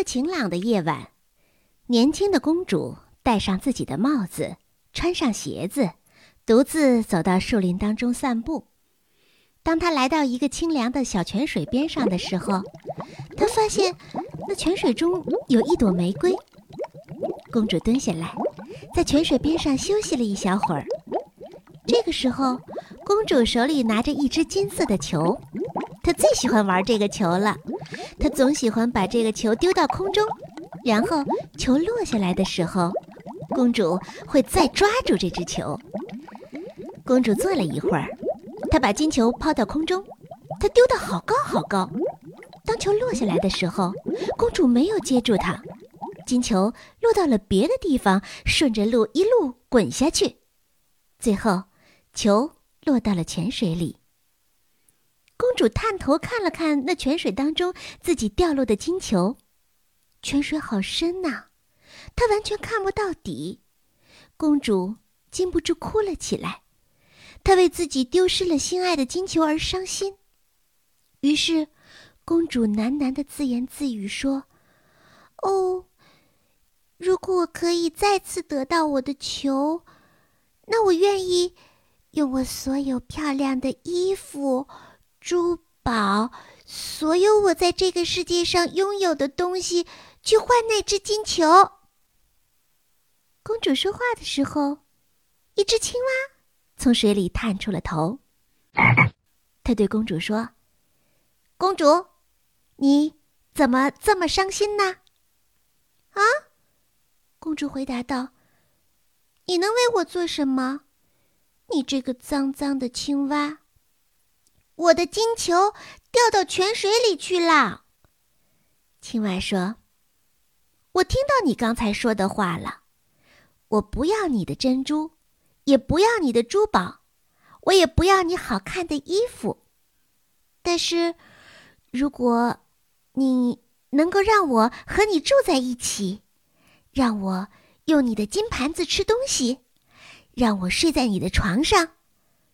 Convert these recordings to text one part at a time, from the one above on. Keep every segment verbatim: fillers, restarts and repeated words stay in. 个晴朗的夜晚，年轻的公主戴上自己的帽子，穿上鞋子，独自走到树林当中散步。当她来到一个清凉的小泉水边上的时候，她发现那泉水中有一朵玫瑰。公主蹲下来，在泉水边上休息了一小会儿。这个时候，公主手里拿着一只金色的球，她最喜欢玩这个球了。她总喜欢把这个球丢到空中，然后球落下来的时候，公主会再抓住这只球。公主坐了一会儿，她把金球抛到空中，她丢得好高好高。当球落下来的时候，公主没有接住它，金球落到了别的地方，顺着路一路滚下去。最后，球落到了泉水里。公主探头看了看那泉水当中自己掉落的金球，泉水好深呐，她完全看不到底。公主禁不住哭了起来，她为自己丢失了心爱的金球而伤心。于是，公主喃喃地自言自语说：“哦，如果我可以再次得到我的球，那我愿意用我所有漂亮的衣服、珠宝，所有我在这个世界上拥有的东西去换那只金球。”公主说话的时候，一只青蛙从水里探出了头。她对公主说：“公主，你怎么这么伤心呢？”啊，公主回答道：“你能为我做什么？你这个脏脏的青蛙，我的金球掉到泉水里去了。”青蛙说：“我听到你刚才说的话了，我不要你的珍珠，也不要你的珠宝，我也不要你好看的衣服。但是，如果你能够让我和你住在一起，让我用你的金盘子吃东西，让我睡在你的床上，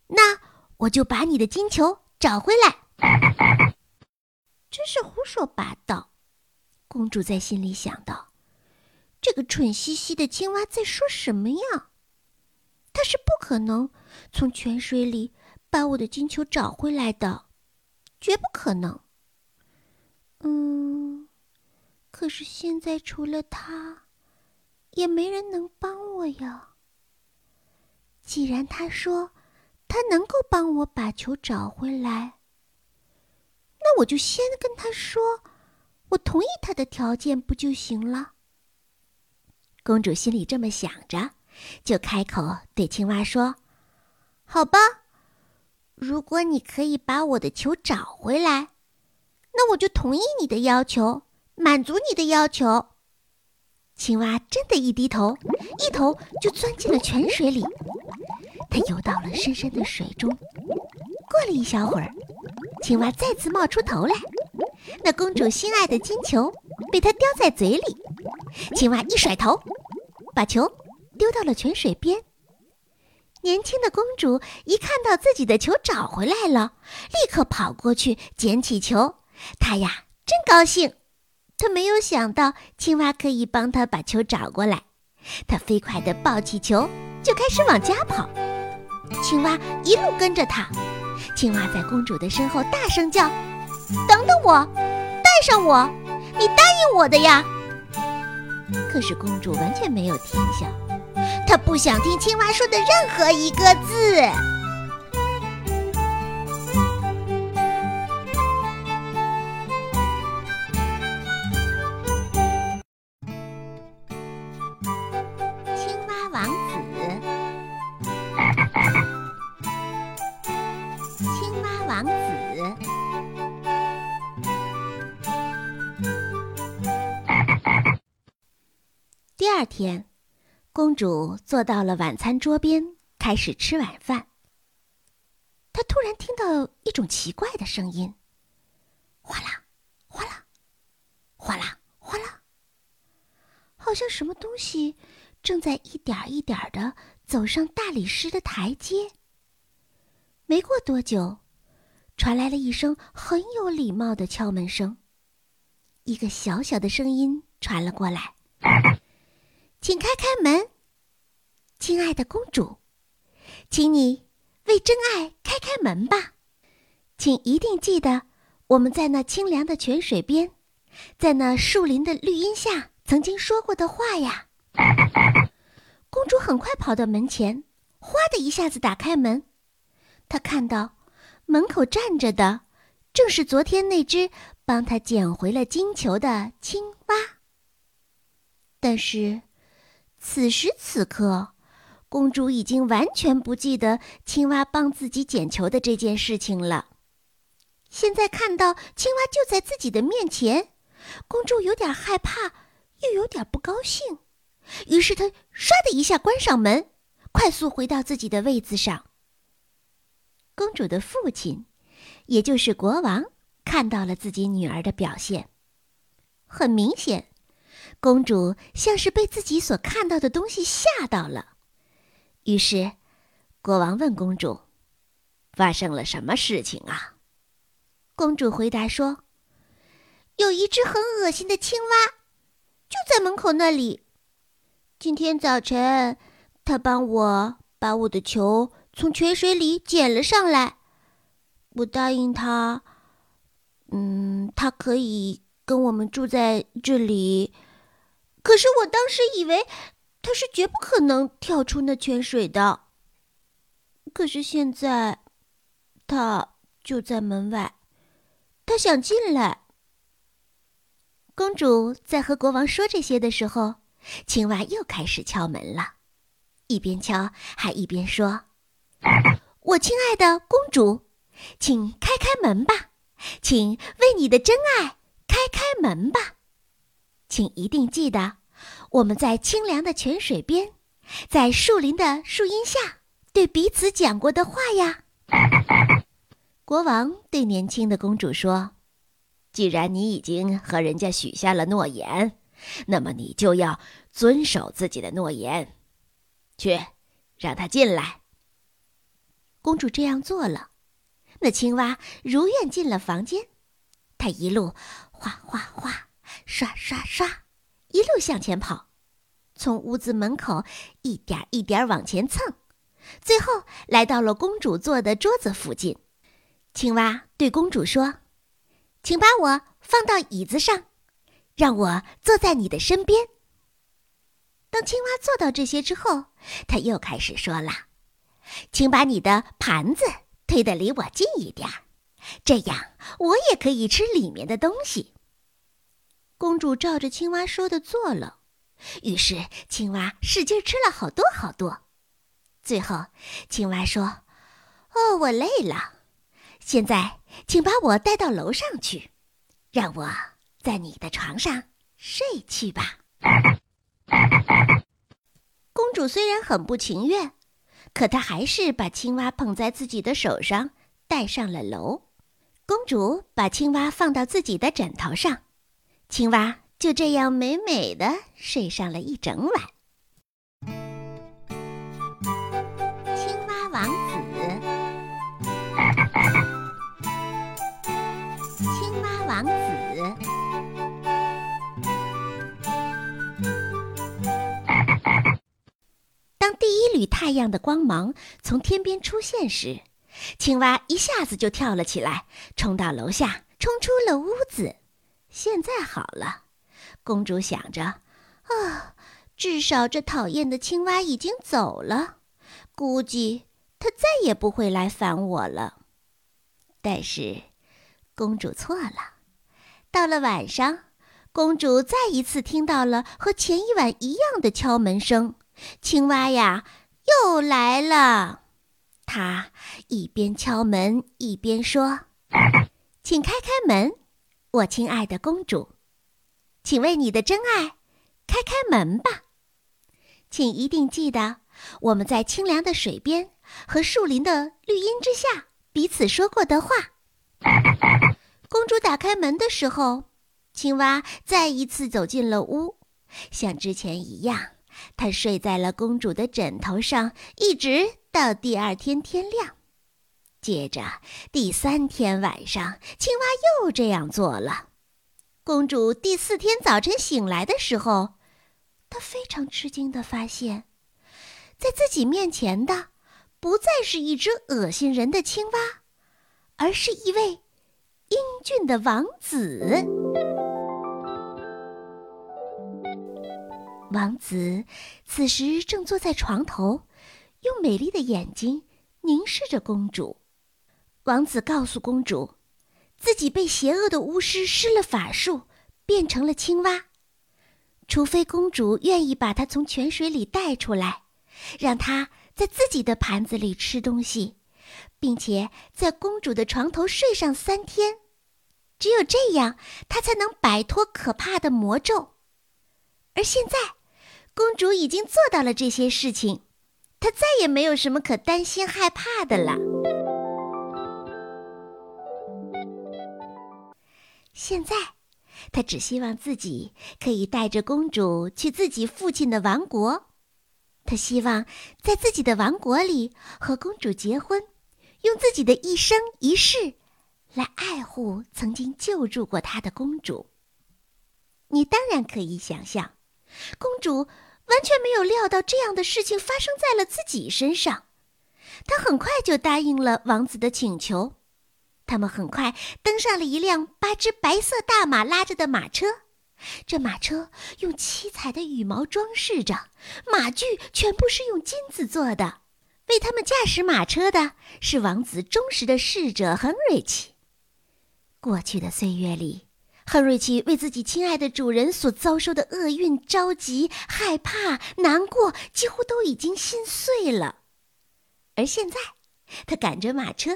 那我就把你的金球找回来。”真是胡说八道，公主在心里想到，这个蠢兮兮的青蛙在说什么呀？它是不可能从泉水里把我的金球找回来的，绝不可能。嗯，可是现在除了它，也没人能帮我呀。既然他说他能够帮我把球找回来，那我就先跟他说我同意他的条件不就行了？公主心里这么想着，就开口对青蛙说：“好吧，如果你可以把我的球找回来，那我就同意你的要求，满足你的要求。”青蛙真的一低头，一头就钻进了泉水里。它游到了深深的水中。过了一小会儿，青蛙再次冒出头来，那公主心爱的金球被它叼在嘴里。青蛙一甩头，把球丢到了泉水边。年轻的公主一看到自己的球找回来了，立刻跑过去捡起球。她呀，真高兴。他没有想到青蛙可以帮他把球找过来，他飞快地抱起球，就开始往家跑。青蛙一路跟着他，青蛙在公主的身后大声叫：“等等我，带上我，你答应我的呀！”可是公主完全没有听下，她不想听青蛙说的任何一个字。第二天，公主坐到了晚餐桌边，开始吃晚饭。她突然听到一种奇怪的声音，哗啦，哗啦，哗啦，哗啦，好像什么东西正在一点一点地走上大理石的台阶。没过多久，传来了一声很有礼貌的敲门声。一个小小的声音传了过来：“请开开门，亲爱的公主，请你为真爱开开门吧。请一定记得，我们在那清凉的泉水边，在那树林的绿荫下曾经说过的话呀。”公主很快跑到门前，哗的一下子打开门，她看到门口站着的正是昨天那只帮她捡回了金球的青蛙。但是此时此刻，公主已经完全不记得青蛙帮自己捡球的这件事情了。现在看到青蛙就在自己的面前，公主有点害怕，又有点不高兴。于是她唰的一下关上门，快速回到自己的位子上。公主的父亲，也就是国王，看到了自己女儿的表现。很明显，公主像是被自己所看到的东西吓到了。于是国王问公主：“发生了什么事情啊？”公主回答说：“有一只很恶心的青蛙，就在门口那里。今天早晨，它帮我把我的球从泉水里捡了上来。我答应它，嗯，它可以跟我们住在这里。可是我当时以为它是绝不可能跳出那泉水的。可是现在，它就在门外。他想进来。”公主在和国王说这些的时候，青蛙又开始敲门了，一边敲还一边说：“我亲爱的公主，请开开门吧，请为你的真爱开开门吧。请一定记得，我们在清凉的泉水边，在树林的树荫下对彼此讲过的话呀。”国王对年轻的公主说：“既然你已经和人家许下了诺言，那么你就要遵守自己的诺言。去，让他进来。”公主这样做了，那青蛙如愿进了房间。它一路哗哗哗，刷刷刷，一路向前跑，从屋子门口一点一点往前蹭，最后来到了公主坐的桌子附近。青蛙对公主说：“请把我放到椅子上，让我坐在你的身边。”当青蛙做到这些之后，他又开始说了：“请把你的盘子推得离我近一点，这样我也可以吃里面的东西。”公主照着青蛙说的做了，于是青蛙使劲吃了好多好多。最后，青蛙说：“哦，我累了。现在请把我带到楼上去，让我在你的床上睡去吧。”公主虽然很不情愿，可她还是把青蛙捧在自己的手上带上了楼。公主把青蛙放到自己的枕头上，青蛙就这样美美的睡上了一整晚。青蛙王子，青蛙王子。当第一缕太阳的光芒从天边出现时，青蛙一下子就跳了起来，冲到楼下，冲出了屋子。现在好了，公主想着，啊，至少这讨厌的青蛙已经走了，估计它再也不会来烦我了。但是公主错了。到了晚上，公主再一次听到了和前一晚一样的敲门声。青蛙呀，又来了。她一边敲门一边说：“请开开门，我亲爱的公主，请为你的真爱开开门吧。请一定记得，我们在清凉的水边和树林的绿荫之下彼此说过的话。”公主打开门的时候，青蛙再一次走进了屋，像之前一样，它睡在了公主的枕头上，一直到第二天天亮。接着第三天晚上，青蛙又这样做了。公主第四天早晨醒来的时候，她非常吃惊地发现，在自己面前的不再是一只恶心人的青蛙，而是一位英俊的王子。王子此时正坐在床头，用美丽的眼睛凝视着公主。王子告诉公主，自己被邪恶的巫师施了法术，变成了青蛙，除非公主愿意把它从泉水里带出来，让它在自己的盘子里吃东西，并且在公主的床头睡上三天，只有这样，她才能摆脱可怕的魔咒。而现在，公主已经做到了这些事情，她再也没有什么可担心害怕的了。现在，她只希望自己可以带着公主去自己父亲的王国。她希望在自己的王国里和公主结婚，用自己的一生一世来爱护曾经救助过她的公主。你当然可以想象，公主完全没有料到这样的事情发生在了自己身上。她很快就答应了王子的请求。他们很快登上了一辆八只白色大马拉着的马车，这马车用七彩的羽毛装饰着，马具全部是用金子做的。为他们驾驶马车的是王子忠实的侍者亨瑞奇。过去的岁月里，亨瑞奇为自己亲爱的主人所遭受的厄运着急、害怕、难过，几乎都已经心碎了。而现在，他赶着马车，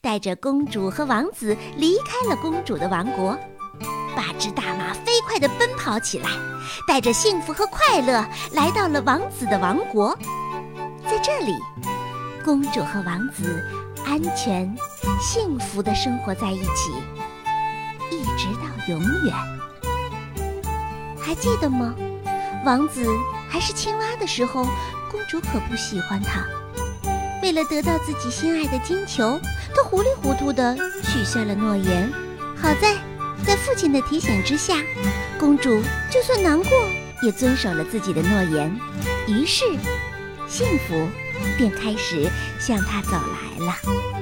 带着公主和王子离开了公主的王国。八只大马飞快地奔跑起来，带着幸福和快乐来到了王子的王国。在这里，公主和王子安全、幸福地生活在一起，一直到永远。还记得吗？王子还是青蛙的时候，公主可不喜欢他。为了得到自己心爱的金球，她糊里糊涂地许下了诺言。好在，在父亲的提醒之下，公主就算难过，也遵守了自己的诺言。于是，幸福便开始向她走来了。